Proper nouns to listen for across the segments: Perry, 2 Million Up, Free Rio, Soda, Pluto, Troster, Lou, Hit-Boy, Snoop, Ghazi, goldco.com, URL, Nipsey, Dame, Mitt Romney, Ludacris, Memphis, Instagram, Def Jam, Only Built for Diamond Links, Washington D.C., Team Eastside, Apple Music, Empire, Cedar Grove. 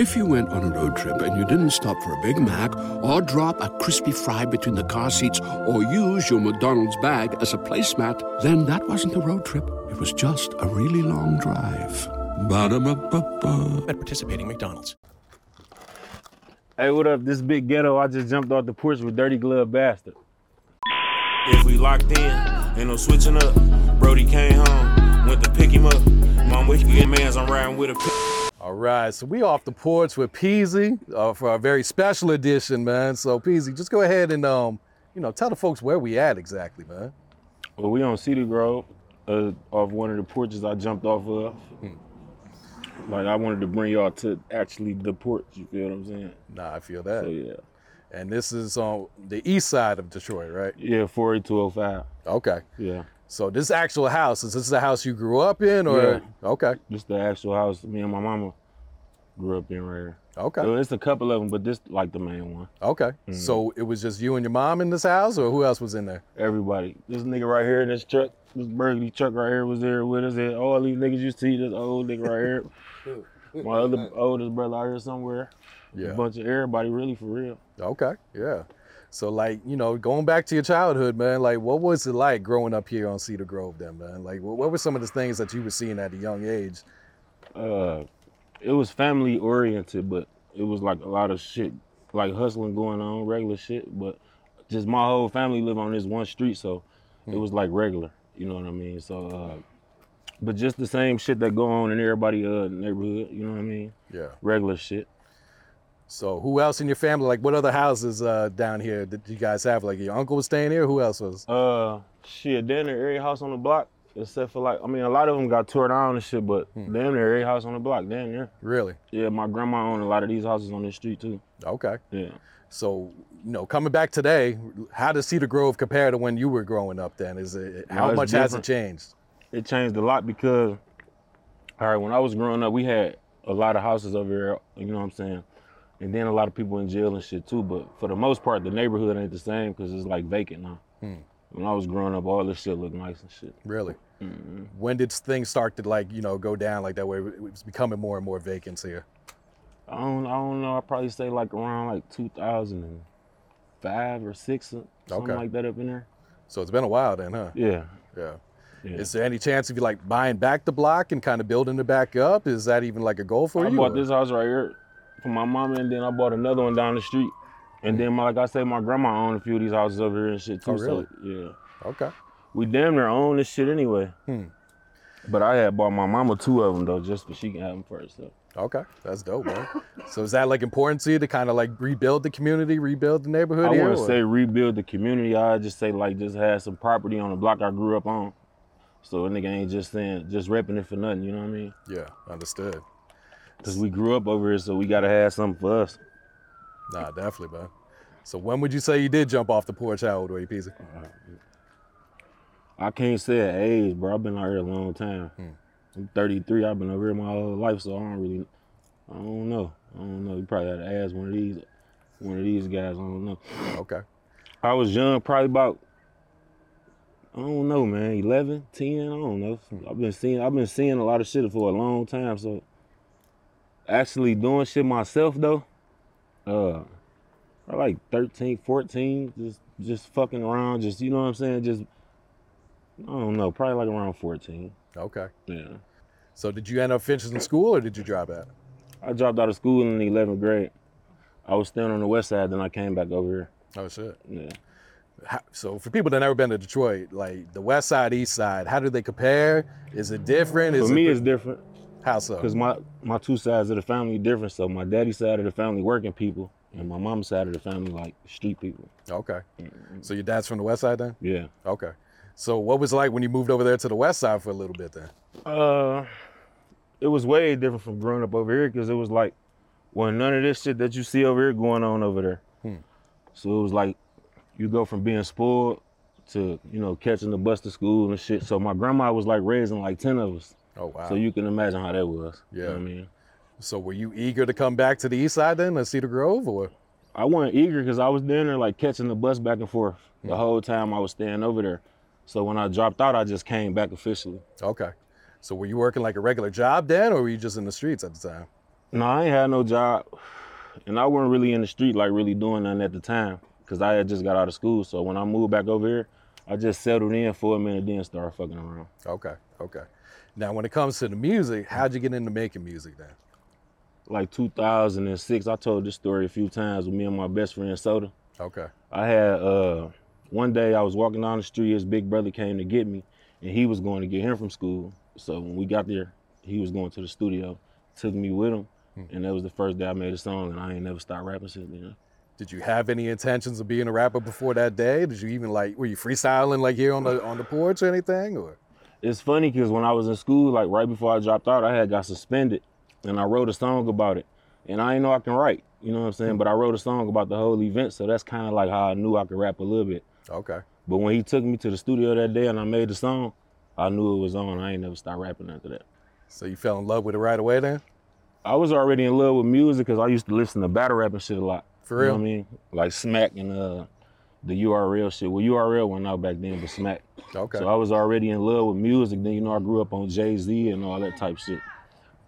If you went on a road trip and you didn't stop for a Big Mac or drop a crispy fry between the car seats or use your McDonald's bag as a placemat, then that wasn't a road trip. It was just a really long drive. Ba-da-ba-ba-ba. At participating McDonald's. Hey, what up? This is Big Ghetto. I just jumped off the porch with Dirty Glove Bastard. If we locked in, ain't no switching up. Brody came home, went to pick him up. Mom, we can get mans, I'm riding with a pick. All right, so we off the porch with Peezy for our very special edition, man. So Peezy, just go ahead and tell the folks where we at exactly, man. Well, we on Cedar Grove, off one of the porches I jumped off of. Like, I wanted to bring y'all to actually the porch, you feel what I'm saying? Nah, I feel that. So, yeah. And this is on the east side of Detroit, right? Yeah, 48205. Okay. Yeah. So this actual house, is this the house you grew up in? Or yeah. Okay. This the actual house me and my mama grew up in right here. Okay. So it's a couple of them, but this like the main one. Okay. Mm-hmm. So it was just you and your mom in this house, or who else was in there? Everybody. This nigga right here in this truck, this burgundy truck right here was there with us. And all these niggas used to see this old nigga right here. My other oldest brother out here somewhere. Yeah. A bunch of everybody, really, for real. Okay, yeah. So, like, going back to your childhood, man, like, what was it like growing up here on Cedar Grove then, man? Like, what were some of the things that you were seeing at a young age? It was family-oriented, but it was, like, a lot of shit, like, hustling going on, regular shit, but just my whole family lived on this one street, so it was, like, regular, you know what I mean? So, but just the same shit that go on in everybody's neighborhood, you know what I mean? Yeah. Regular shit. So who else in your family, like what other houses down here did you guys have? Like your uncle was staying here? Who else was? Damn near every house on the block, except for a lot of them got tore down and shit, but damn near every house on the block, damn near. Really? Yeah, my grandma owned a lot of these houses on this street too. Okay. Yeah. So, coming back today, how does Cedar Grove compare to when you were growing up then? How much has it changed? It changed a lot because, when I was growing up, we had a lot of houses over here, you know what I'm saying? And then a lot of people in jail and shit too, but for the most part, the neighborhood ain't the same because it's like vacant now. When I was growing up, all this shit looked nice and shit. Really? Mm-hmm. When did things start to go down like that way? It was becoming more and more vacant here. I don't know. I'd probably say around 2005 or 2006, something like that up in there. So it's been a while then, huh? Yeah. Yeah. Yeah. Is there any chance of you buying back the block and kind of building it back up? Is that even a goal for you? I bought this house right here for my mama, and then I bought another one down the street. And then, my grandma owned a few of these houses over here and shit too. Oh, really? So, yeah. Okay. We damn near own this shit anyway. But I had bought my mama 2 of them though, just so she can have them first though. Okay, that's dope, man. So is that important to you to kind of rebuild the community, rebuild the neighborhood I here? I wouldn't say rebuild the community. I just say just had some property on the block I grew up on. So a nigga ain't just repping it for nothing, you know what I mean? Yeah, understood. Because we grew up over here, so we got to have something for us. Nah, definitely, man. So when would you say you did jump off the porch? How old were you, Peezy? I can't say an age, bro. I've been out here a long time. I'm 33. I've been over here my whole life, so I don't know. You probably had to ask one of these guys. I don't know. Okay. I was young, probably about, I don't know, man, 11, 10, I don't know. I've been seeing a lot of shit for a long time, so actually doing shit myself though, I 13, 14, just fucking around, just, you know what I'm saying? Just, I don't know, probably around 14. Okay. Yeah. So did you end up finishing school or did you drop out? I dropped out of school in the 11th grade. I was staying on the west side, then I came back over here. Oh shit. Yeah. So for people that never been to Detroit, the west side, east side, how do they compare? Is it different? It's different. How so? Because my 2 sides of the family are different. So my daddy's side of the family, working people, and my mom's side of the family, street people. Okay. So your dad's from the west side then? Yeah. Okay. So what was it like when you moved over there to the west side for a little bit then? It was way different from growing up over here because it was none of this shit that you see over here going on over there. So it was you go from being spoiled to, catching the bus to school and shit. So my grandma was raising 10 of us. Oh, wow. So you can imagine how that was. Yeah. You know what I mean? So were you eager to come back to the east side then, to Cedar Grove, or? I wasn't eager because I was down there catching the bus back and forth the whole time I was staying over there. So when I dropped out, I just came back officially. Okay. So were you working a regular job then, or were you just in the streets at the time? No, I ain't had no job, and I wasn't really in the street, like really doing nothing at the time, because I had just got out of school. So when I moved back over here, I just settled in for a minute, then started fucking around. Okay, okay. Now, when it comes to the music, how'd you get into making music then? Like 2006, I told this story a few times with me and my best friend, Soda. Okay. I had, one day I was walking down the street, his big brother came to get me, and he was going to get him from school. So when we got there, he was going to the studio, took me with him, and that was the first day I made a song, and I ain't never stopped rapping since then. Did you have any intentions of being a rapper before that day? Did you even like, were you freestyling like here on the porch or anything? Or? It's funny because when I was in school, like right before I dropped out, I had got suspended and I wrote a song about it. And I didn't know I can write, you know what I'm saying? But I wrote a song about the whole event, so that's kind of like how I knew I could rap a little bit. Okay. But when he took me to the studio that day and I made the song, I knew it was on. I ain't never stopped rapping after that. So you fell in love with it right away then? I was already in love with music because I used to listen to battle rap and shit a lot. For real? You know what I mean? Like Smack and the URL shit. Well, URL went out back then, but Smack. Okay. So I was already in love with music. Then, you know, I grew up on Jay-Z and all that type shit.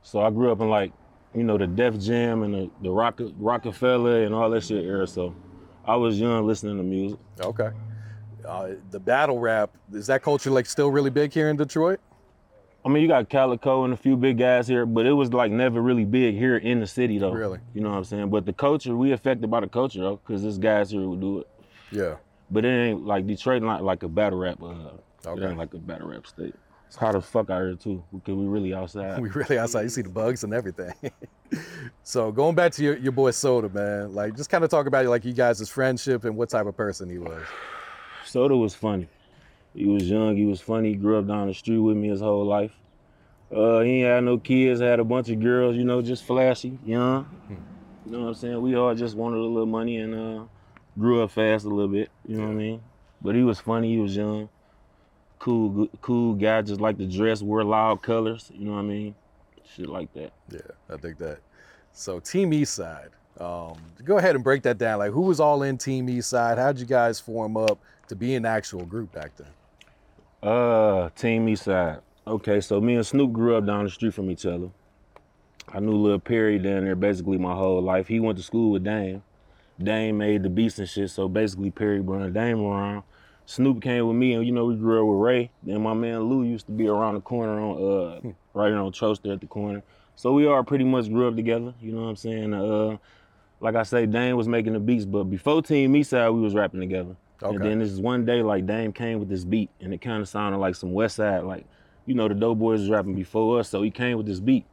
So I grew up in like, you know, the Def Jam and the Rockefeller and all that shit era. So I was young listening to music. Okay. The battle rap, is that culture like still really big here in Detroit? I mean, you got Calico and a few big guys here, but it was like never really big here in the city though. Really? You know what I'm saying? But the culture, we affected by the culture though, because this guys here would do it. Yeah. But it ain't like Detroit, not like a battle rap. Okay. It ain't like a battle rap state. It's hot as fuck out here too, because we really outside. We really outside, you see the bugs and everything. So going back to your boy Soda, man, like just kind of talk about like you guys' friendship and what type of person he was. Soda was funny. He was young, he was funny, he grew up down the street with me his whole life. He ain't had no kids, had a bunch of girls, you know, just flashy, young. You know what I'm saying? We all just wanted a little money and grew up fast a little bit, you know what I mean? But he was funny, he was young, cool guy, just liked to dress, wore loud colors, you know what I mean? Shit like that. Yeah, I think that. So Team Eastside, go ahead and break that down. Like who was all in Team Eastside? How'd you guys form up to be an actual group back then? Team Eastside. Okay, so me and Snoop grew up down the street from each other. I knew Lil Perry down there basically my whole life. He went to school with Dame. Dame made the beats and shit, so basically Perry brought Dame around. Snoop came with me, and you know, we grew up with Ray. Then my man Lou used to be around the corner on right here on Troster at the corner. So we all pretty much grew up together, you know what I'm saying? Like I say, Dame was making the beats, but before Team Eastside, we was rapping together. Okay. And then this is one day, like Dame came with this beat, and it kind of sounded like some West Side, like, you know, the Doughboys was rapping before us, so he came with this beat,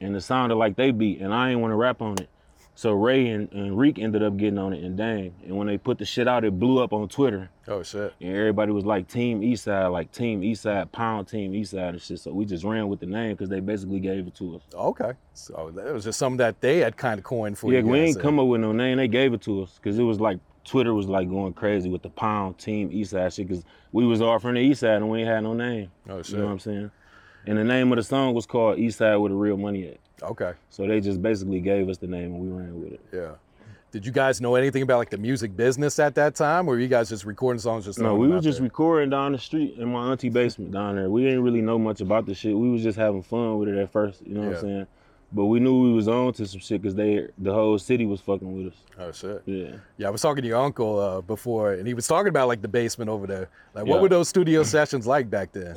and it sounded like they beat, and I didn't want to rap on it. So Ray and Reek ended up getting on it, and Dame. And when they put the shit out, it blew up on Twitter. Oh shit! And everybody was like Team Eastside, like Team Eastside, pound Team Eastside and shit. So we just ran with the name because they basically gave it to us. Okay. So that was just something that they had kind of coined for you. Yeah, we ain't come up with no name. They gave it to us because it was like. Twitter was like going crazy with the pound Team Eastside shit because we was all from the Eastside and we ain't had no name. Oh shit. You know what I'm saying? And the name of the song was called Eastside Where the Real Money At. Okay. So they just basically gave us the name and we ran with it. Yeah. Did you guys know anything about like the music business at that time or were you guys just recording songs? No, we were just recording down the street in my auntie basement down there. We didn't really know much about the shit. We was just having fun with it at first, you know what I'm saying? But we knew we was on to some shit because the whole city was fucking with us. Oh shit. Yeah. Yeah, I was talking to your uncle before, and he was talking about like the basement over there. Like, what were those studio sessions like back then?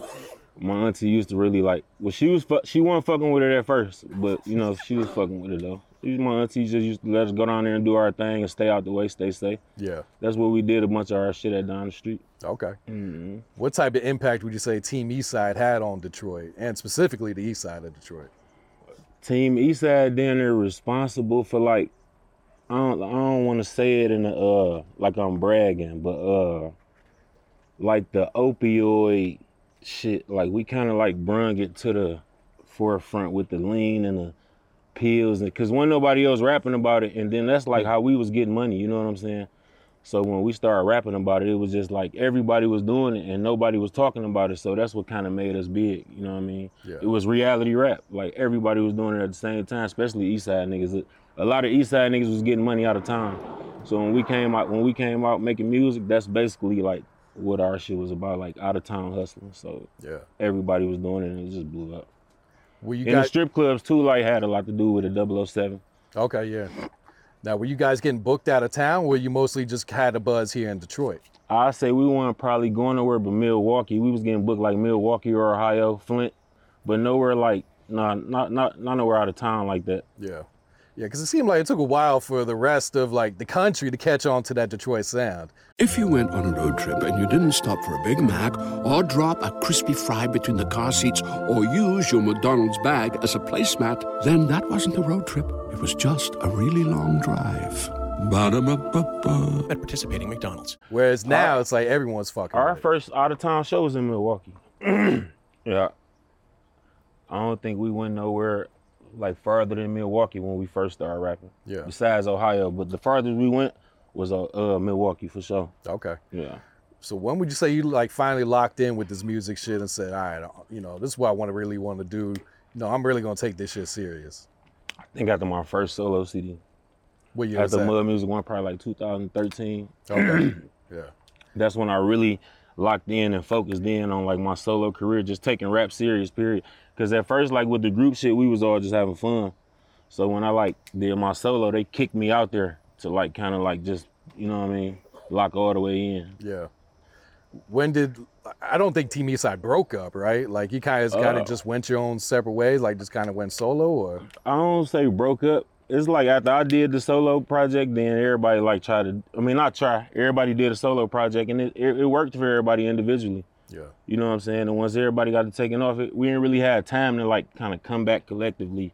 My auntie used to really like. Well, she wasn't fucking with it at first, but you know she was fucking with it though. My auntie just used to let us go down there and do our thing and stay out the way, stay safe. Yeah. That's what we did a bunch of our shit at down the street. Okay. Mm-hmm. What type of impact would you say Team Eastside had on Detroit, and specifically the East Side of Detroit? Team Eastside down there responsible for like, I don't want to say it in a, like I'm bragging, but like the opioid shit, like we kind of like brung it to the forefront with the lean and the pills, and because when nobody else rapping about it, and then that's like how we was getting money, you know what I'm saying? So when we started rapping about it, it was just like everybody was doing it and nobody was talking about it. So that's what kind of made us big, you know what I mean? Yeah. It was reality rap. Like everybody was doing it at the same time, especially Eastside niggas. A lot of Eastside niggas was getting money out of town. So when we came out making music, that's basically like what our shit was about, like out of town hustling. So everybody was doing it and it just blew up. Were you guys... the strip clubs too, like, had a lot to do with the 007. Okay, yeah. Now, were you guys getting booked out of town, or you mostly just had a buzz here in Detroit? I say we weren't probably going nowhere but Milwaukee. We was getting booked like Milwaukee or Ohio, Flint, but nowhere like, not nowhere out of town like that. Yeah. Yeah, because it seemed like it took a while for the rest of, like, the country to catch on to that Detroit sound. If you went on a road trip and you didn't stop for a Big Mac or drop a crispy fry between the car seats or use your McDonald's bag as a placemat, then that wasn't a road trip. It was just a really long drive. Ba-da-ba-ba-ba. At participating McDonald's. Whereas now, it's like everyone's fucking Our ready. First out-of-town show was in Milwaukee. Yeah. I don't think we went nowhere like farther than Milwaukee when we first started rapping. Yeah. Besides Ohio, but the farthest we went was Milwaukee for sure. Okay. Yeah. So when would you say you like finally locked in with this music shit and said, all right, you know, this is what I really want to do. You know, I'm really gonna take this shit serious. I think after my first solo CD. What year was that? After Mud Music One, probably like 2013. Okay. Yeah. That's when I really locked in and focused in on like my solo career, just taking rap serious, period. Cause at first, like with the group shit, we was all just having fun. So when I like did my solo, they kicked me out there to like kind of like just, you know what I mean, lock all the way in. Yeah. When did, I don't think Team Eastside broke up, right? Like you guys kind of just went your own separate ways, like just kind of went solo or? I don't say broke up. It's like after I did the solo project, then everybody like everybody did a solo project and it worked for everybody individually. Yeah. You know what I'm saying? And once everybody got to taking off, we didn't really have time to like kind of come back collectively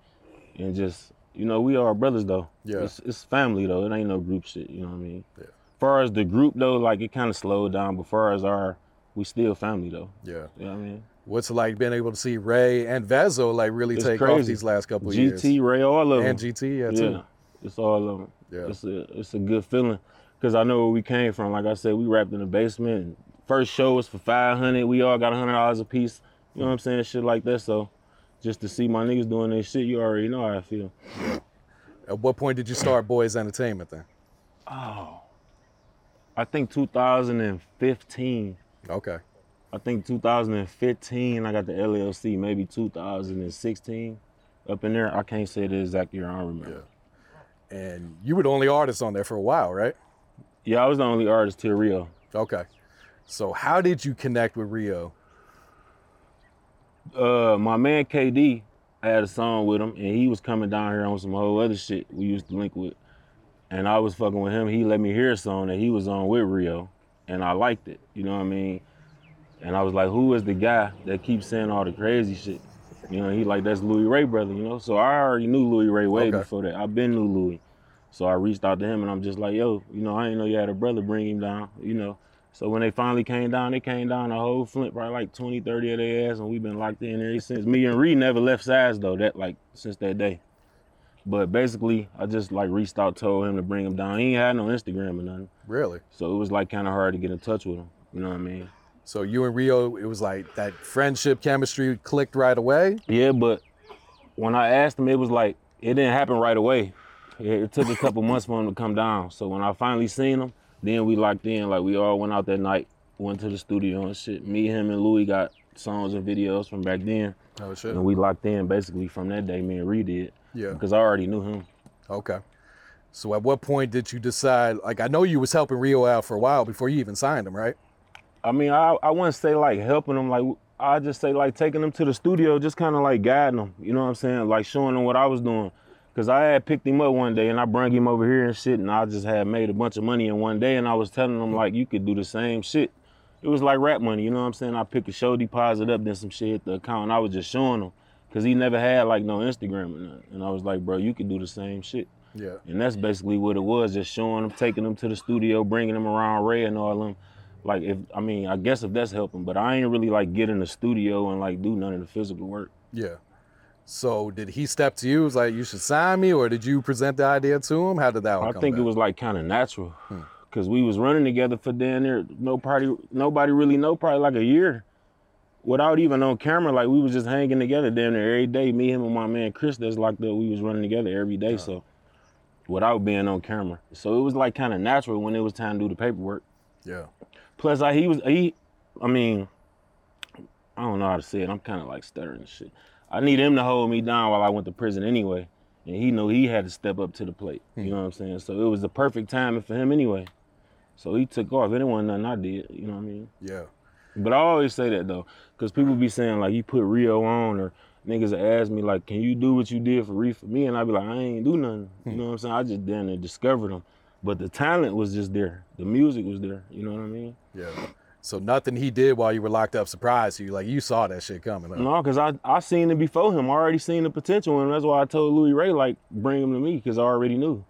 and just, you know, we are brothers though. Yeah. It's family though. It ain't no group shit, you know what I mean? Yeah. As far as the group though, like it kind of slowed down, but as far as we still family though. Yeah. You know what I mean? What's it like being able to see Ray and Vezzo like really take off these last couple of years? GT, Ray, all of them. And GT, yeah, too. Yeah. It's all of them. Yeah. It's a good feeling because I know where we came from. Like I said, we rapped in the basement. And first show was for $500. We all got $100 a piece. You know what I'm saying? Shit like that. So just to see my niggas doing their shit, you already know how I feel. At what point did you start Boys Entertainment then? Oh, I think 2015. Okay. I think 2015, I got the LLC, maybe 2016, up in there. I can't say the exact year, I don't remember. Yeah. And you were the only artist on there for a while, right? Yeah, I was the only artist till Rio. Okay. So how did you connect with Rio? My man KD, I had a song with him, and he was coming down here on some whole other shit we used to link with. And I was fucking with him. He let me hear a song that he was on with Rio, and I liked it, you know what I mean? And I was like, who is the guy that keeps saying all the crazy shit? You know, he like, that's Louis Ray, brother, you know? So I already knew Louis Ray way before that. I've been knew Louis. So I reached out to him and I'm just like, yo, you know, I didn't know you had a brother, bring him down, you know? So when they finally came down the whole Flint, probably like 20, 30 of their ass, and we've been locked in ever since. Me and Ree never left sides though, that like, since that day. But basically, I just like reached out, told him to bring him down. He ain't had no Instagram or nothing. Really? So it was like kind of hard to get in touch with him, you know what I mean? So you and Rio, it was like that friendship chemistry clicked right away? Yeah, but when I asked him, it was like, it didn't happen right away. It took a couple months for him to come down. So when I finally seen him, then we locked in, like we all went out that night, went to the studio and shit. Me, him, and Louis got songs and videos from back then. Oh, shit. And we locked in basically from that day, me and Rio did. Yeah. Because I already knew him. Okay. So at what point did you decide, like I know you was helping Rio out for a while before you even signed him, right? I mean, I wouldn't say like helping them, like I just say like taking them to the studio, just kind of like guiding them, you know what I'm saying? Like showing them what I was doing. Cause I had picked him up one day and I brought him over here and shit and I just had made a bunch of money in one day and I was telling them like, you could do the same shit. It was like rap money, you know what I'm saying? I picked a show deposit up, then some shit hit the account and I was just showing him. Cause he never had like no Instagram or nothing. And I was like, bro, you could do the same shit. Yeah. And that's basically what it was, just showing them, taking them to the studio, bringing them around Ray and all them. Like, I guess if that's helping, but I ain't really like get in the studio and like do none of the physical work. Yeah. So did he step to you? It was like, you should sign me, or did you present the idea to him? How did that one come about? It was like kind of natural because we was running together for damn near, nobody really know, probably like a year without even on camera. Like we was just hanging together damn near every day. Me, him, and my man Chris that's locked up, we was running together every day. Uh-huh. So without being on camera. So it was like kind of natural when it was time to do the paperwork. Yeah. Plus, I don't know how to say it. I'm kind of like stuttering and shit. I need him to hold me down while I went to prison anyway. And he knew he had to step up to the plate. You know what I'm saying? So it was the perfect timing for him anyway. So he took off. It wasn't nothing I did, you know what I mean? Yeah. But I always say that though, because people be saying like, you put Rio on, or niggas ask me like, can you do what you did for Reek for me? And I be like, I ain't do nothing. You know what I'm saying? I just damn near discovered him. But the talent was just there. The music was there. You know what I mean? Yeah. So nothing he did while you were locked up surprised you. Like you saw that shit coming. Huh? No, because I seen it before him. I already seen the potential, and that's why I told Louis Ray like, bring him to me, because I already knew.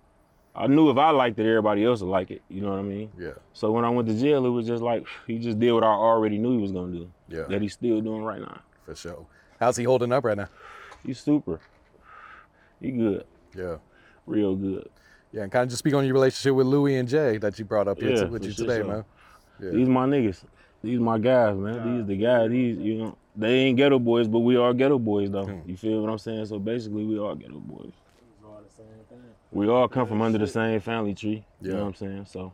I knew if I liked it, everybody else would like it. You know what I mean? Yeah. So when I went to jail, it was just like, he just did what I already knew he was gonna do. Yeah. That he's still doing right now. For sure. How's he holding up right now? He's super. He good. Yeah. Real good. Yeah, and kind of just speak on your relationship with Louis and Jay that you brought up here with you today, man. Yeah. These my niggas. These my guys, man. These the guys. These, you know, they ain't ghetto boys, but we are ghetto boys, though. You feel what I'm saying? So basically, we are ghetto boys. We all the same thing. We all come from under the same family tree. Yeah. You know what I'm saying? So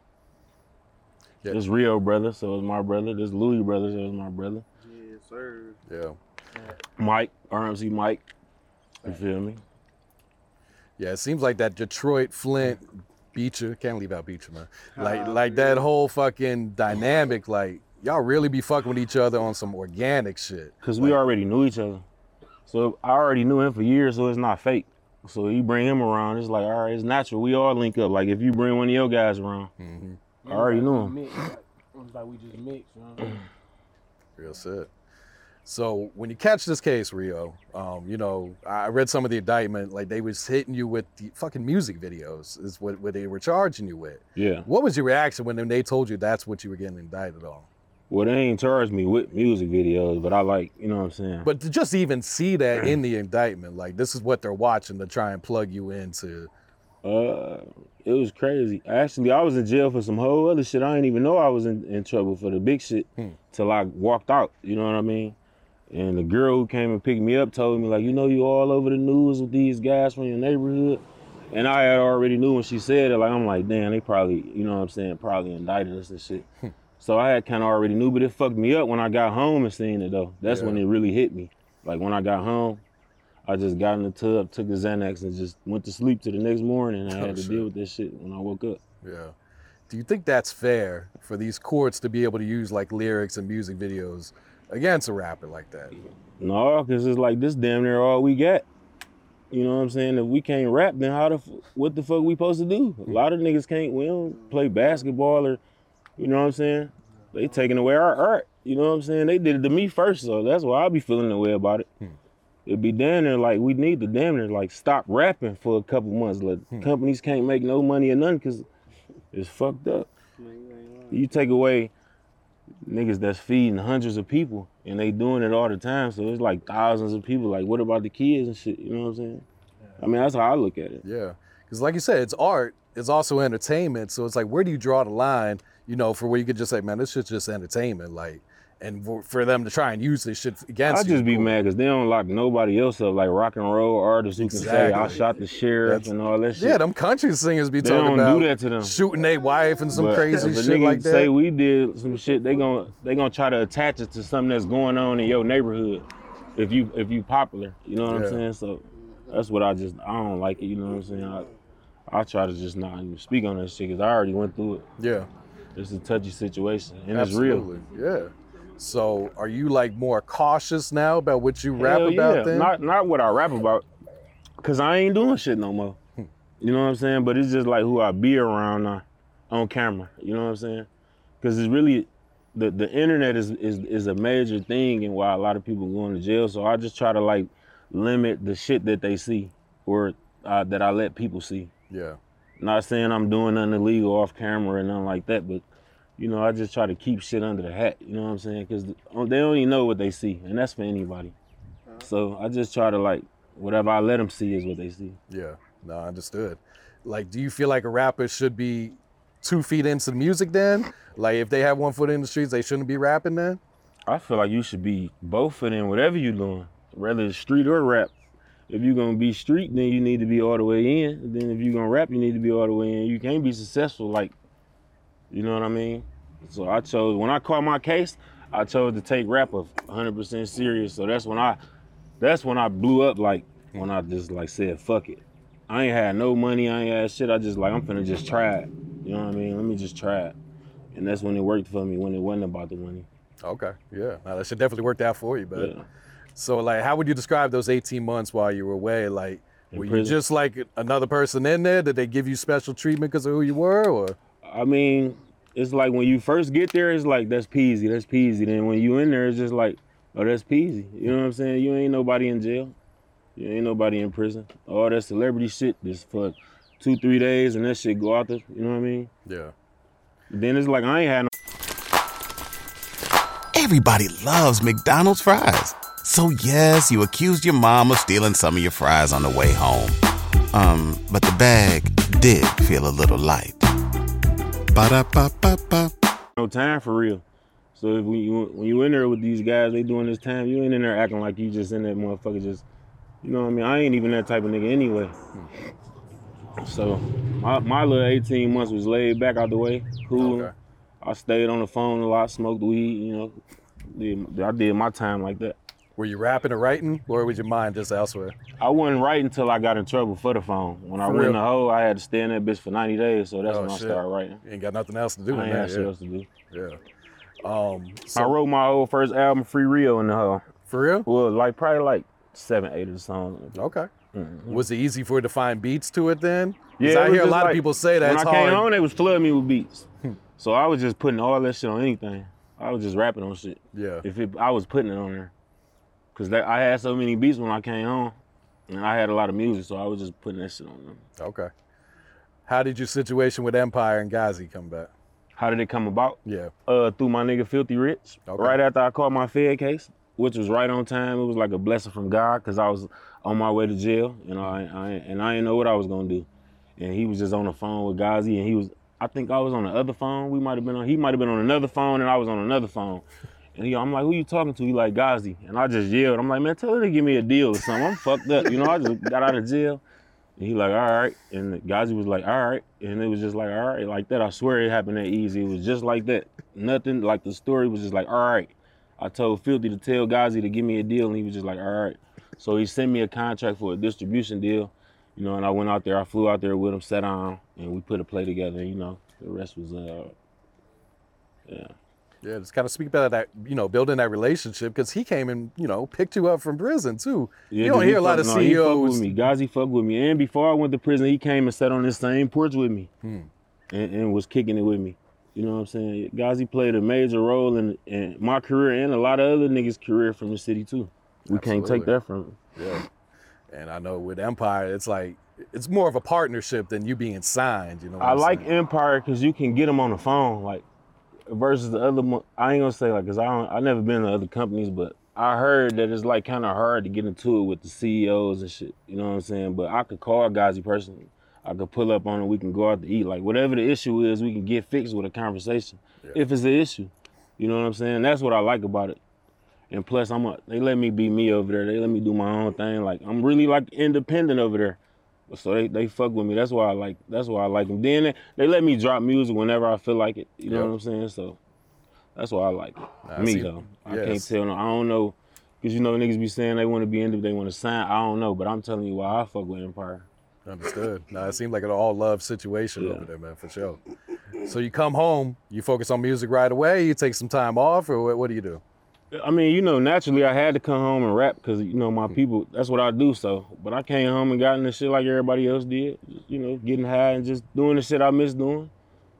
this Rio brother, so it's my brother. This Louis brother, so it's my brother. Yes, sir. Yeah. Mike, RMC Mike. You feel me? Yeah, it seems like that Detroit, Flint, Beecher, can't leave out Beecher, man. Like that whole fucking dynamic, like y'all really be fucking with each other on some organic shit. Cause we already knew each other. So I already knew him for years, so it's not fake. So you bring him around, it's like, all right, it's natural. We all link up. Like if you bring one of your guys around, I already knew him. It's like we just mixed, you know what I mean? Real sick. So when you catch this case, Rio, you know, I read some of the indictment, like they was hitting you with the fucking music videos is what they were charging you with. Yeah. What was your reaction when they told you that's what you were getting indicted on? Well, they ain't charged me with music videos, but I like, you know what I'm saying? But to just even see that in the indictment, like this is what they're watching to try and plug you into. It was crazy. Actually, I was in jail for some whole other shit. I didn't even know I was in trouble for the big shit till I walked out, you know what I mean? And the girl who came and picked me up told me, like, you know, you all over the news with these guys from your neighborhood. And I had already knew when she said it, like, I'm like, damn, they probably, you know what I'm saying, probably indicted us and shit. So I had kind of already knew, but it fucked me up when I got home and seen it, though. That's when it really hit me. Like, when I got home, I just got in the tub, took the Xanax, and just went to sleep till the next morning. And I had to deal with this shit when I woke up. Yeah. Do you think that's fair for these courts to be able to use, like, lyrics and music videos against a rapper like that? No, because it's like this damn near all we got. You know what I'm saying? If we can't rap, then what the fuck we supposed to do? A lot of niggas can't, we don't play basketball or, you know what I'm saying? They taking away our art, you know what I'm saying? They did it to me first, so that's why I be feeling the way about it. It'd be damn near like, we need to damn near like stop rapping for a couple months. Like companies can't make no money or nothing because it's fucked up. You take away niggas that's feeding hundreds of people and they doing it all the time, so it's like thousands of people. Like, what about the kids and shit? You know what I'm saying? I mean, that's how I look at it. Yeah, because like you said, it's art, it's also entertainment, so it's like, where do you draw the line, you know, for where you could just say, man, this shit's just entertainment, like, and for them to try and use this shit against you. I just be mad because they don't lock nobody else up, like rock and roll artists who can say, I shot the sheriff and all that shit. Yeah, them country singers be talking about do that to them. Shooting their wife and some crazy shit like that. Say we did some shit, they gonna try to attach it to something that's going on in your neighborhood if you popular, you know what I'm saying? So that's what I don't like it, you know what I'm saying? I try to just not even speak on that shit because I already went through it. Yeah. It's a touchy situation and it's real. Yeah. So are you like more cautious now about what you rap about then? Not what I rap about, cause I ain't doing shit no more. You know what I'm saying? But it's just like who I be around now, on camera. You know what I'm saying? Cause it's really, the internet is a major thing and why a lot of people going to jail. So I just try to like limit the shit that they see or that I let people see. Yeah. Not saying I'm doing nothing illegal off camera or nothing like that, but you know, I just try to keep shit under the hat, you know what I'm saying? Because they only know what they see, and that's for anybody. So I just try to, like, whatever I let them see is what they see. Yeah, no, understood. Like, do you feel like a rapper should be 2 feet into the music then? Like, if they have one foot in the streets, they shouldn't be rapping then? I feel like you should be both foot in whatever you're doing, whether it's street or rap. If you're going to be street, then you need to be all the way in. Then if you're going to rap, you need to be all the way in. You can't be successful, like, you know what I mean? So I chose, when I caught my case, I chose to take rap 100% serious. So that's when I That's when I blew up, like, when I just, like, said, fuck it. I ain't had no money, I ain't had shit. I just, like, I'm finna just try it. You know what I mean? Let me just try it. And that's when it worked for me, when it wasn't about the money. Okay, yeah. Now, that shit definitely worked out for you, but yeah. So, like, how would you describe those 18 months while you were away? Like, were you just, like, another person in there? Did they give you special treatment because of who you were, or? I mean, it's like when you first get there, it's like, that's Peezy, that's Peezy. Then when you in there, it's just like, oh, that's Peezy. You know what I'm saying? You ain't nobody in jail. You ain't nobody in prison. All that celebrity shit just for 2-3 days and that shit go out there, you know what I mean? Yeah. Then it's like, I ain't had no. Everybody loves McDonald's fries. So yes, you accused your mom of stealing some of your fries on the way home. But the bag did feel a little light. Ba-da-ba-ba-ba. No time for real. So if when you in there with these guys, they doing this time, you ain't in there acting like you just in that motherfucker just, you know what I mean? I ain't even that type of nigga anyway. So my little 18 months was laid back out the way, cool. Okay. I stayed on the phone a lot, smoked weed, you know. I did my time like that. Were you rapping or writing, or was your mind just elsewhere? I wasn't writing until I got in trouble for the phone. When I went in the hole, I had to stay in that bitch for 90 days, so that's when I started writing. You ain't got nothing else to do. I ain't got shit else to do. Yeah. I wrote my old first album, Free Rio, in the hole. For real? Well, like probably like 7-8 of the songs. Okay. Mm-hmm. Was it easy for it to find beats to it then? Yeah. I hear a lot of people say that. When I came on, they was flooding me with beats. So I was just putting all that shit on anything. I was just rapping on shit. Yeah. I was putting it on there. Because I had so many beats when I came on, and I had a lot of music, so I was just putting that shit on them. Okay. How did your situation with Empire and Ghazi come back? How did it come about? Yeah. Through my nigga Filthy Rich. Okay. Right after I caught my Fed case, which was right on time. It was like a blessing from God, because I was on my way to jail, and I didn't know what I was going to do. And he was just on the phone with Ghazi, and I think I was on the other phone. He might have been on another phone, and I was on another phone. And I'm like, who you talking to? He like, Ghazi. And I just yelled. I'm like, man, tell her to give me a deal or something. I'm fucked up. You know, I just got out of jail. And he like, all right. And Ghazi was like, all right. And it was just like, all right, like that. I swear it happened that easy. It was just like that. Nothing, like the story was just like, all right. I told Filthy to tell Ghazi to give me a deal, and he was just like, all right. So he sent me a contract for a distribution deal, you know, and I went out there. I flew out there with him, sat down, and we put a play together, you know. The rest was, yeah. Yeah, just kind of speak about that, you know, building that relationship, because he came and, you know, picked you up from prison too. Yeah, you don't hear a lot of CEOs. He fucked with me. Ghazi fucked with me. And before I went to prison, he came and sat on this same porch with me and was kicking it with me. You know what I'm saying? Ghazi played a major role in my career and a lot of other niggas' career from the city too. We can't take that from him. Yeah. And I know with Empire, it's like, it's more of a partnership than you being signed, you know what I'm saying? I like Empire because you can get them on the phone, like, versus the other one. I ain't gonna say like, cause I never been to other companies, but I heard that it's like kind of hard to get into it with the CEOs and shit. You know what I'm saying? But I could call Ghazi personally. I could pull up on him. We can go out to eat. Like whatever the issue is, we can get fixed with a conversation. Yeah. If it's an issue, you know what I'm saying? That's what I like about it. And plus, they let me be me over there. They let me do my own thing. Like I'm really like independent over there. So they fuck with me. That's why I like them. Then they let me drop music whenever I feel like it. You know what I'm saying? So that's why I like it. Though. I can't tell no. I don't know. Because you know niggas be saying they want to be independent, they want to sign. I don't know. But I'm telling you why I fuck with Empire. Understood. Now it seemed like an all love situation over there, man, for sure. So you come home, you focus on music right away, you take some time off, or what do you do? I mean, you know, naturally I had to come home and rap because, you know, my people, that's what I do, so. But I came home and got into shit like everybody else did, just, you know, getting high and just doing the shit I miss doing,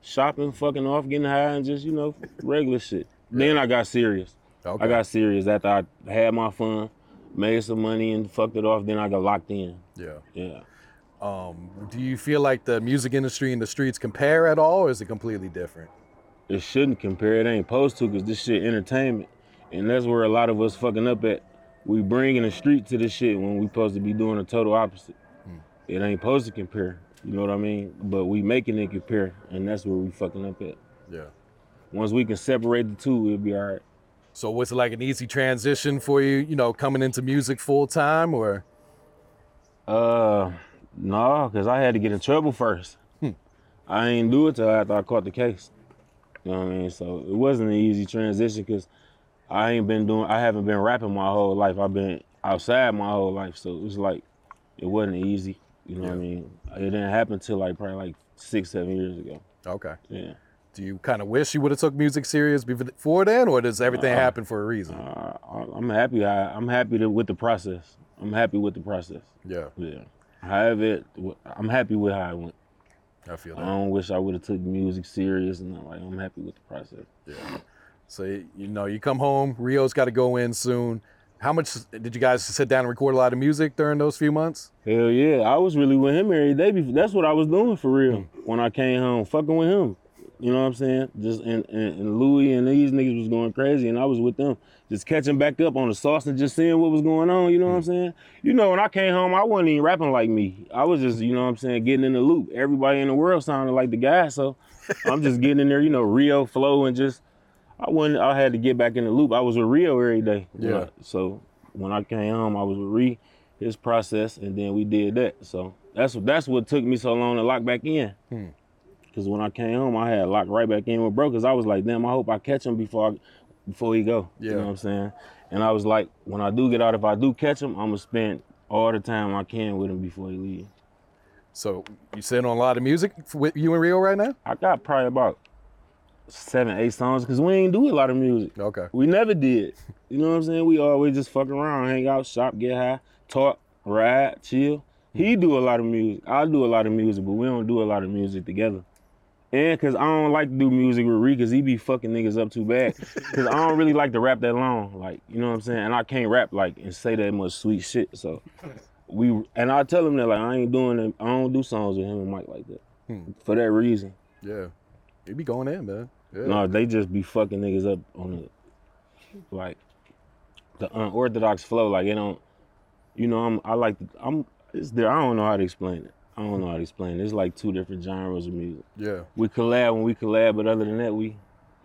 shopping, fucking off, getting high and just, you know, regular shit. Then I got serious. Okay. I got serious after I had my fun, made some money and fucked it off, then I got locked in. Yeah. Yeah. Do you feel like the music industry and the streets compare at all, or is it completely different? It shouldn't compare. It ain't supposed to because this shit entertainment. And that's where a lot of us fucking up at. We bringing the street to this shit when we supposed to be doing the total opposite. It ain't supposed to compare, you know what I mean? But we making it compare, and that's where we fucking up at. Yeah. Once we can separate the two, we'll be all right. So was it like an easy transition for you, you know, coming into music full time, or? No, because I had to get in trouble first. I ain't do it till after I caught the case. You know what I mean? So it wasn't an easy transition because I haven't been rapping my whole life. I've been outside my whole life, so it was like, it wasn't easy, you know what I mean? It didn't happen till like probably like 6, 7 years ago. Okay. Yeah. Do you kind of wish you would have took music serious before then, or does everything happen for a reason? I'm happy. I'm happy with the process. I'm happy with the process. Yeah. Yeah. I'm happy with how it went. I feel that. I don't wish I would have took music serious, and I'm happy with the process. Yeah. So, you know, you come home, Rio's got to go in soon. How much did you guys sit down and record a lot of music during those few months? Hell yeah, I was really with him every day. That's what I was doing for real when I came home, fucking with him. You know what I'm saying? Just and Louis and these niggas was going crazy, and I was with them, just catching back up on the sauce and just seeing what was going on. You know what I'm saying? You know, when I came home, I wasn't even rapping like me. I was just, you know what I'm saying, getting in the loop. Everybody in the world sounded like the guy, so I'm just getting in there, you know, Rio flow and just. I had to get back in the loop. I was with Rio every day. Yeah. Right? So when I came home, I was with Reek, his process, and then we did that. So that's what took me so long to lock back in. Because when I came home, I had locked right back in with bro, because I was like, damn, I hope I catch him before he go. Yeah. You know what I'm saying? And I was like, when I do get out, if I do catch him, I'm going to spend all the time I can with him before he leaves. So you sitting on a lot of music with you and Rio right now? I got probably about 7, 8 songs, because we ain't do a lot of music. Okay. We never did. You know what I'm saying? We always just fuck around, hang out, shop, get high, talk, ride, chill. He do a lot of music. I do a lot of music, but we don't do a lot of music together. And because I don't like to do music with Reek, because he be fucking niggas up too bad. Because I don't really like to rap that long. Like, you know what I'm saying? And I can't rap like and say that much sweet shit. So I tell him that like I don't do songs with him and Mike like that. For that reason. Yeah. They be going in, man. Yeah. No, they just be fucking niggas up on the, like, the unorthodox flow. Like, it don't, you know, I don't know how to explain it. It's like two different genres of music. Yeah. We collab when we collab, but other than that, you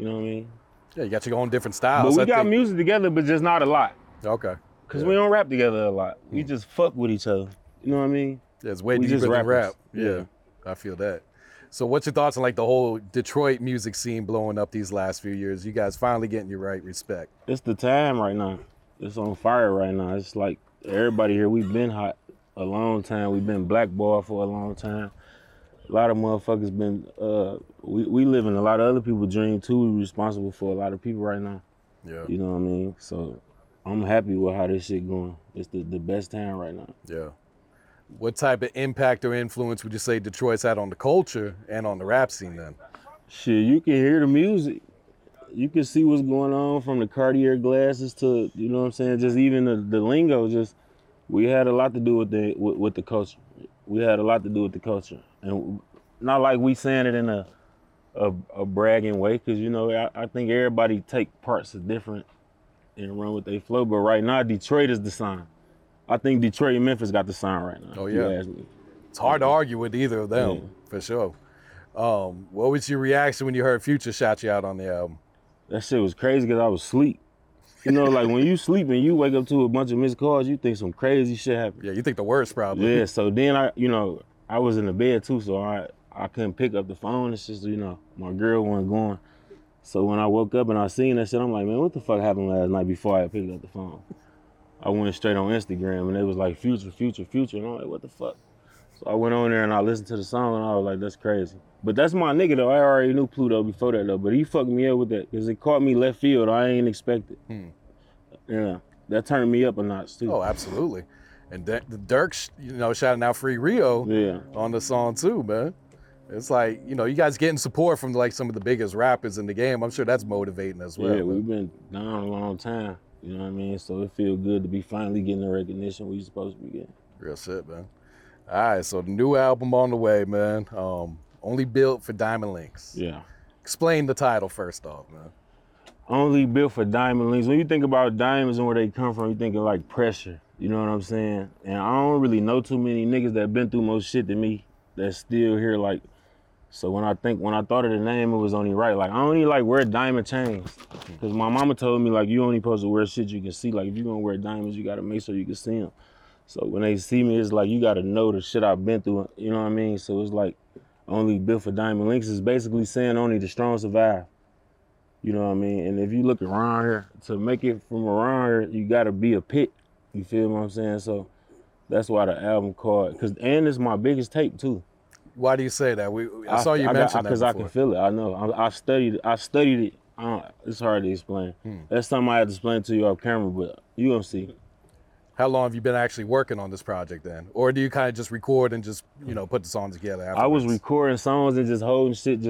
know what I mean? Yeah, you got your own different styles. But we got music together, but just not a lot. Okay. Because we don't rap together a lot. We just fuck with each other. You know what I mean? Yeah, it's way deeper than rap. Yeah, I feel that. So what's your thoughts on like the whole Detroit music scene blowing up these last few years? You guys finally getting your right respect. It's the time right now. It's on fire right now. It's like everybody here, we've been hot a long time. We've been blackballed for a long time. A lot of motherfuckers been, we live in a lot of other people's dream too. We're responsible for a lot of people right now. Yeah. You know what I mean? So I'm happy with how this shit going. It's the best time right now. Yeah. What type of impact or influence would you say Detroit's had on the culture and on the rap scene then? Shit, you can hear the music. You can see what's going on from the Cartier glasses to, you know what I'm saying, just even the lingo. Just we had a lot to do with the culture. We had a lot to do with the culture. And not like we saying it in a bragging way, because, you know, I think everybody take parts of different and run with their flow. But right now, Detroit is the sign. I think Detroit and Memphis got the sign right now. Oh, yeah. It's hard to argue with either of them, for sure. What was your reaction when you heard Future shout you out on the album? That shit was crazy because I was asleep. You know, like when you sleep and you wake up to a bunch of missed calls, you think some crazy shit happened. Yeah, you think the worst probably. Yeah, so then I was in the bed too, so I couldn't pick up the phone. It's just, you know, my girl wasn't going. So when I woke up and I seen that shit, I'm like, man, what the fuck happened last night before I picked up the phone? I went straight on Instagram and it was like Future. And I'm like, what the fuck? So I went on there and I listened to the song and I was like, that's crazy. But that's my nigga though. I already knew Pluto before that though, but he fucked me up with that because it caught me left field. I ain't expect it. Yeah, that turned me up a notch too. Oh, absolutely. And the Dirk, you know, shouting out Free Rio on the song too, man. It's like, you know, you guys getting support from like some of the biggest rappers in the game. I'm sure that's motivating as well. Yeah, we've been down a long time. You know what I mean? So it feels good to be finally getting the recognition we supposed to be getting. Real shit, man. All right, so the new album on the way, man. Only Built for Diamond Links. Yeah. Explain the title first off, man. Only Built for Diamond Links. When you think about diamonds and where they come from, you thinking like pressure. You know what I'm saying? And I don't really know too many niggas that been through more shit than me that's still here. Like, so when I thought of the name, it was only right. Like, I only like wear diamond chains. Cause my mama told me like, you only supposed to wear shit you can see. Like if you gonna wear diamonds, you gotta make sure you can see them. So when they see me, it's like, you gotta know the shit I've been through, you know what I mean? So it's like, only built for diamond links is basically saying only the strong survive. You know what I mean? And if you look around here, to make it from around here, you gotta be a pit. You feel what I'm saying? So that's why the album called, cause, and it's my biggest tape too. Why do you say that? I saw you mention that. Because I can feel it. I know. I studied it. It's hard to explain. That's something I had to explain to you off camera, but you gonna see. How long have you been actually working on this project then? Or do you kind of just record and just, you know, put the songs together afterwards? I was recording songs and just holding shit,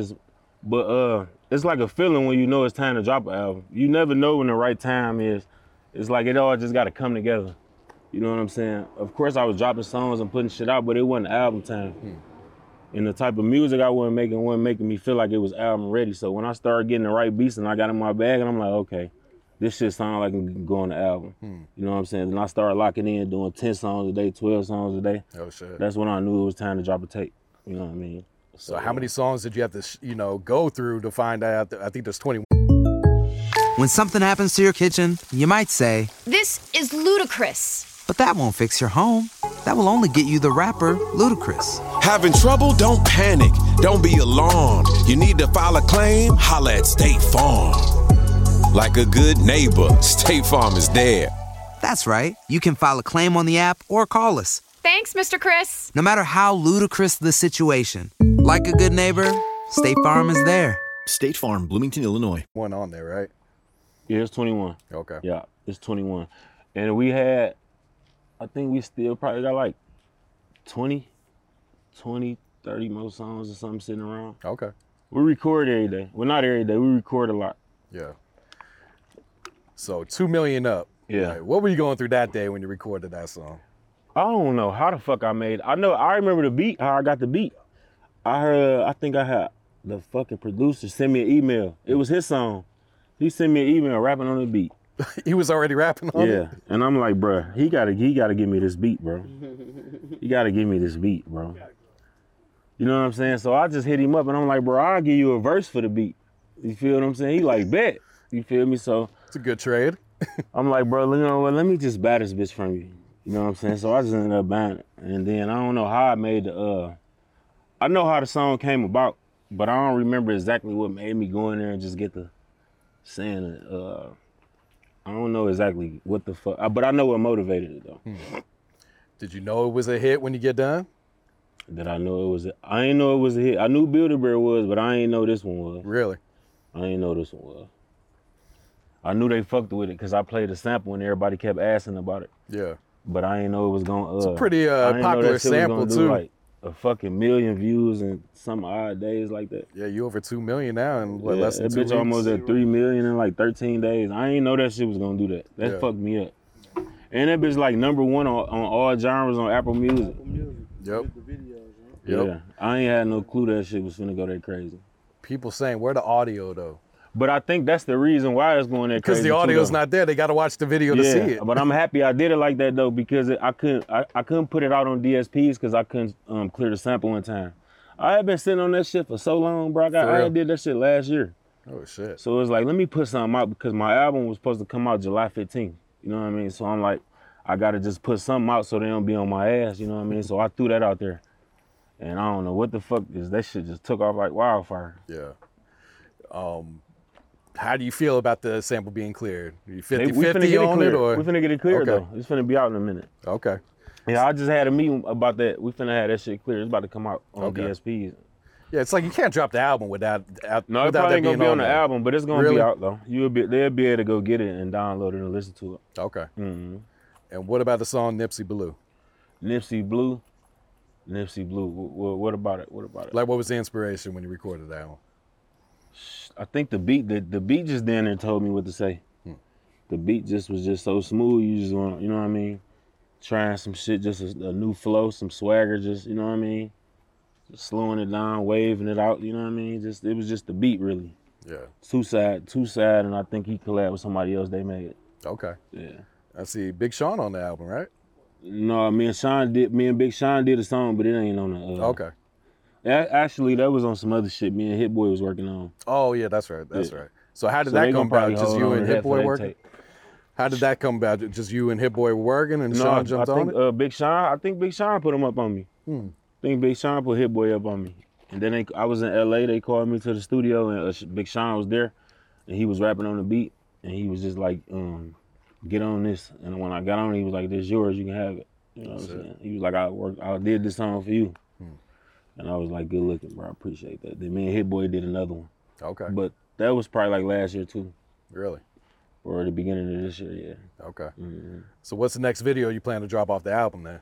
but it's like a feeling when you know it's time to drop an album. You never know when the right time is. It's like it all just gotta come together. You know what I'm saying? Of course I was dropping songs and putting shit out, but it wasn't album time. And the type of music I wasn't making me feel like it was album ready. So when I started getting the right beats and I got in my bag and I'm like, okay, this shit sound like it can go on the album. You know what I'm saying? Then I started locking in, doing 10 songs a day, 12 songs a day. Oh shit. That's when I knew it was time to drop a tape. You know what I mean? So how many songs did you have to, go through to find out? I think there's 21. When something happens to your kitchen, you might say, "This is ludicrous." But that won't fix your home. That will only get you the rapper, Ludacris. Having trouble? Don't panic. Don't be alarmed. You need to file a claim? Holla at State Farm. Like a good neighbor, State Farm is there. That's right. You can file a claim on the app or call us. Thanks, Mr. Chris. No matter how ludicrous the situation, like a good neighbor, State Farm is there. State Farm, Bloomington, Illinois. One on there, right? Yeah, it's 21. Okay. Yeah, it's 21. And we had... I think we still probably got like 20, 30 more songs or something sitting around. Okay. We record every day. Well, not every day, we record a lot. Yeah. So 2 Million Up. Yeah. Right. What were you going through that day when you recorded that song? I don't know how the fuck I made it. I remember the beat, how I got the beat. I think I had the fucking producer send me an email. It was his song. He sent me an email rapping on the beat. He was already rapping on it? Yeah, and I'm like, bruh, he gotta give me this beat, bro. You know what I'm saying? So I just hit him up and I'm like, bro, I'll give you a verse for the beat. You feel what I'm saying? He like, bet. You feel me? So it's a good trade. I'm like, bro, you know what, let me just buy this bitch from you. You know what I'm saying? So I just ended up buying it. And then I don't know how I made the I know how the song came about, but I don't remember exactly what made me go in there and just get the saying I don't know exactly what the fuck, but I know what motivated it though. Did you know it was a hit when you get done? I didn't know it was a hit. I knew Build-A-Bear was, but I didn't know this one was. Really? I didn't know this one was. I knew they fucked with it because I played a sample and everybody kept asking about it. Yeah. But I didn't know it was gonna. It's a pretty popular sample too. Like a fucking 1 million views in some odd days like that. Yeah, you over 2 million now and what, less than 2 weeks? That bitch almost at 3 million in like 13 days. I ain't know that shit was gonna do that. That fucked me up. And that bitch like number one on all genres on Apple Music. Yep. Yeah, I ain't had no clue that shit was finna go that crazy. People saying, where the audio though? But I think that's the reason why it's going that crazy. Because the audio's not there. They gotta watch the video to see it. But I'm happy I did it like that though, because I couldn't put it out on DSPs because I couldn't clear the sample in time. I had been sitting on that shit for so long, bro. I did that shit last year. Oh shit. So it was like, let me put something out because my album was supposed to come out July 15th. You know what I mean? So I'm like, I gotta just put something out so they don't be on my ass, you know what I mean? So I threw that out there. And I don't know what the fuck is that shit just took off like wildfire. Yeah. How do you feel about the sample being cleared? Are you 50-50 on it? Or? We finna get it cleared though. It's finna be out in a minute. Okay. Yeah, I just had a meeting about that. We finna have that shit cleared. It's about to come out on DSPs. Yeah, it's like you can't drop the album without it probably ain't gonna be on the album, but it's gonna be out though. They'll be able to go get it and download it and listen to it. Okay. Mm-hmm. And what about the song Nipsey Blue? What about it? Like, what was the inspiration when you recorded that one? I think the beat just then and told me what to say. The beat just was just so smooth. You just want, you know what I mean? Trying some shit, just a new flow, some swagger, just, you know what I mean? Just slowing it down, waving it out, you know what I mean? Just, it was just the beat really. Yeah. Two Side, and I think he collabed with somebody else. They made it. Okay. Yeah. I see Big Sean on the album, right? No, me and Big Sean did a song, but it ain't on the. Okay. Actually, that was on some other shit me and Hit Boy was working on. Oh, yeah, that's right. So how did that come about? Just you and Hit Boy working? How did that come about? Just you and Hit Boy working and Sean jumped on it? I think Big Sean put him up on me. I think Big Sean put Hit Boy up on me. And then I was in L.A., they called me to the studio, and Big Sean was there, and he was rapping on the beat, and he was just like, get on this. And when I got on, he was like, this yours, you can have it. You know what I'm saying? He was like, I did this song for you. And I was like, good looking, bro, I appreciate that. Then me and Hit Boy did another one. Okay. But that was probably like last year too. Really? Or the beginning of this year, yeah. Okay. Mm-hmm. So what's the next video you plan to drop off the album then?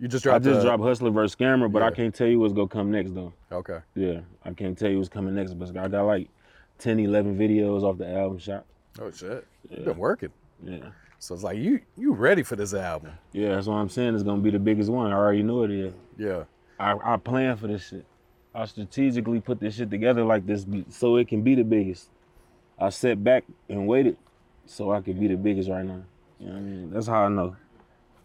You just dropped I just dropped Hustler vs. Scammer, but yeah. I can't tell you what's gonna come next though. Okay. Yeah, I can't tell you what's coming next, but I got like 10, 11 videos off the album shot. Oh shit, yeah. You've been working. Yeah. So it's like, you ready for this album. Yeah, that's what I'm saying, it's gonna be the biggest one. I already know it is. Yeah. I plan for this shit. I strategically put this shit together like this so it can be the biggest. I sat back and waited so I could be the biggest right now. You know what I mean? That's how I know.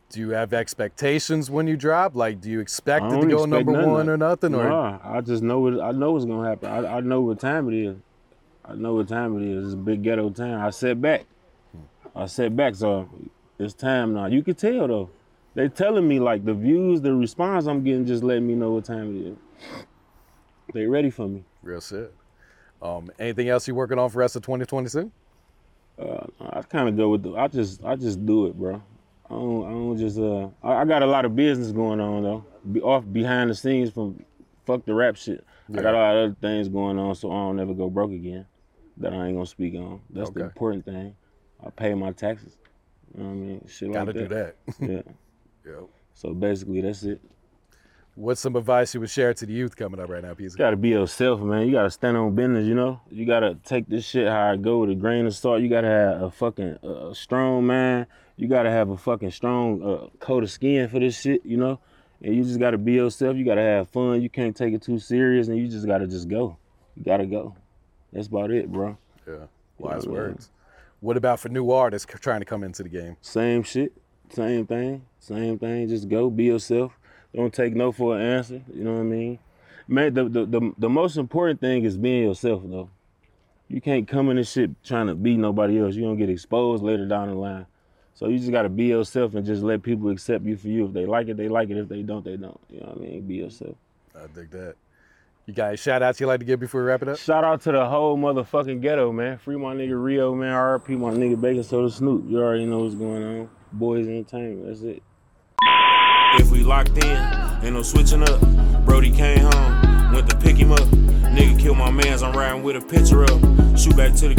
Do you have expectations when you drop? Like, do you expect it to go number one or nothing? Or? Nah, I just know what I know what's gonna happen. I know what time it is. I know what time it is. It's a big ghetto town. I sat back. So it's time now. You can tell though. They telling me like the views, the response I'm getting just letting me know what time it is. They ready for me. Real shit. Anything else you working on for rest of 2022? I kind of go with the, I just do it, bro. I got a lot of business going on though. Be off behind the scenes from fuck the rap shit. Yeah. I got a lot of other things going on, so I don't ever go broke again. That I ain't gonna speak on. That's okay. The important thing. I pay my taxes. You know what I mean? Shit like that. Gotta do that. Yeah. Yep. So basically, that's it. What's some advice you would share to the youth coming up right now, Peezy? You gotta be yourself, man. You gotta stand on business, you know? You gotta take this shit how it go with a grain of salt. You gotta have a fucking strong mind. You gotta have a fucking strong coat of skin for this shit, you know? And you just gotta be yourself. You gotta have fun. You can't take it too serious, and you just gotta go. You gotta go. That's about it, bro. Yeah, wise words. What about for new artists trying to come into the game? Same shit. Same thing. Just go, be yourself. Don't take no for an answer. You know what I mean? Man, the most important thing is being yourself, though. You can't come in this shit trying to be nobody else. You don't get exposed later down the line. So you just gotta be yourself and just let people accept you for you. If they like it, they like it. If they don't, they don't. You know what I mean? Be yourself. I dig that. You guys, shout outs you like to give before we wrap it up? Shout out to the whole motherfucking ghetto, man. Free my nigga Rio, man. RIP my nigga Bacon Soda Snoop. You already know what's going on. Boys Entertainment, that's it. If we locked in, ain't no switching up. Brody came home, went to pick him up. Nigga killed my mans, I'm riding with a picture up. Shoot back to the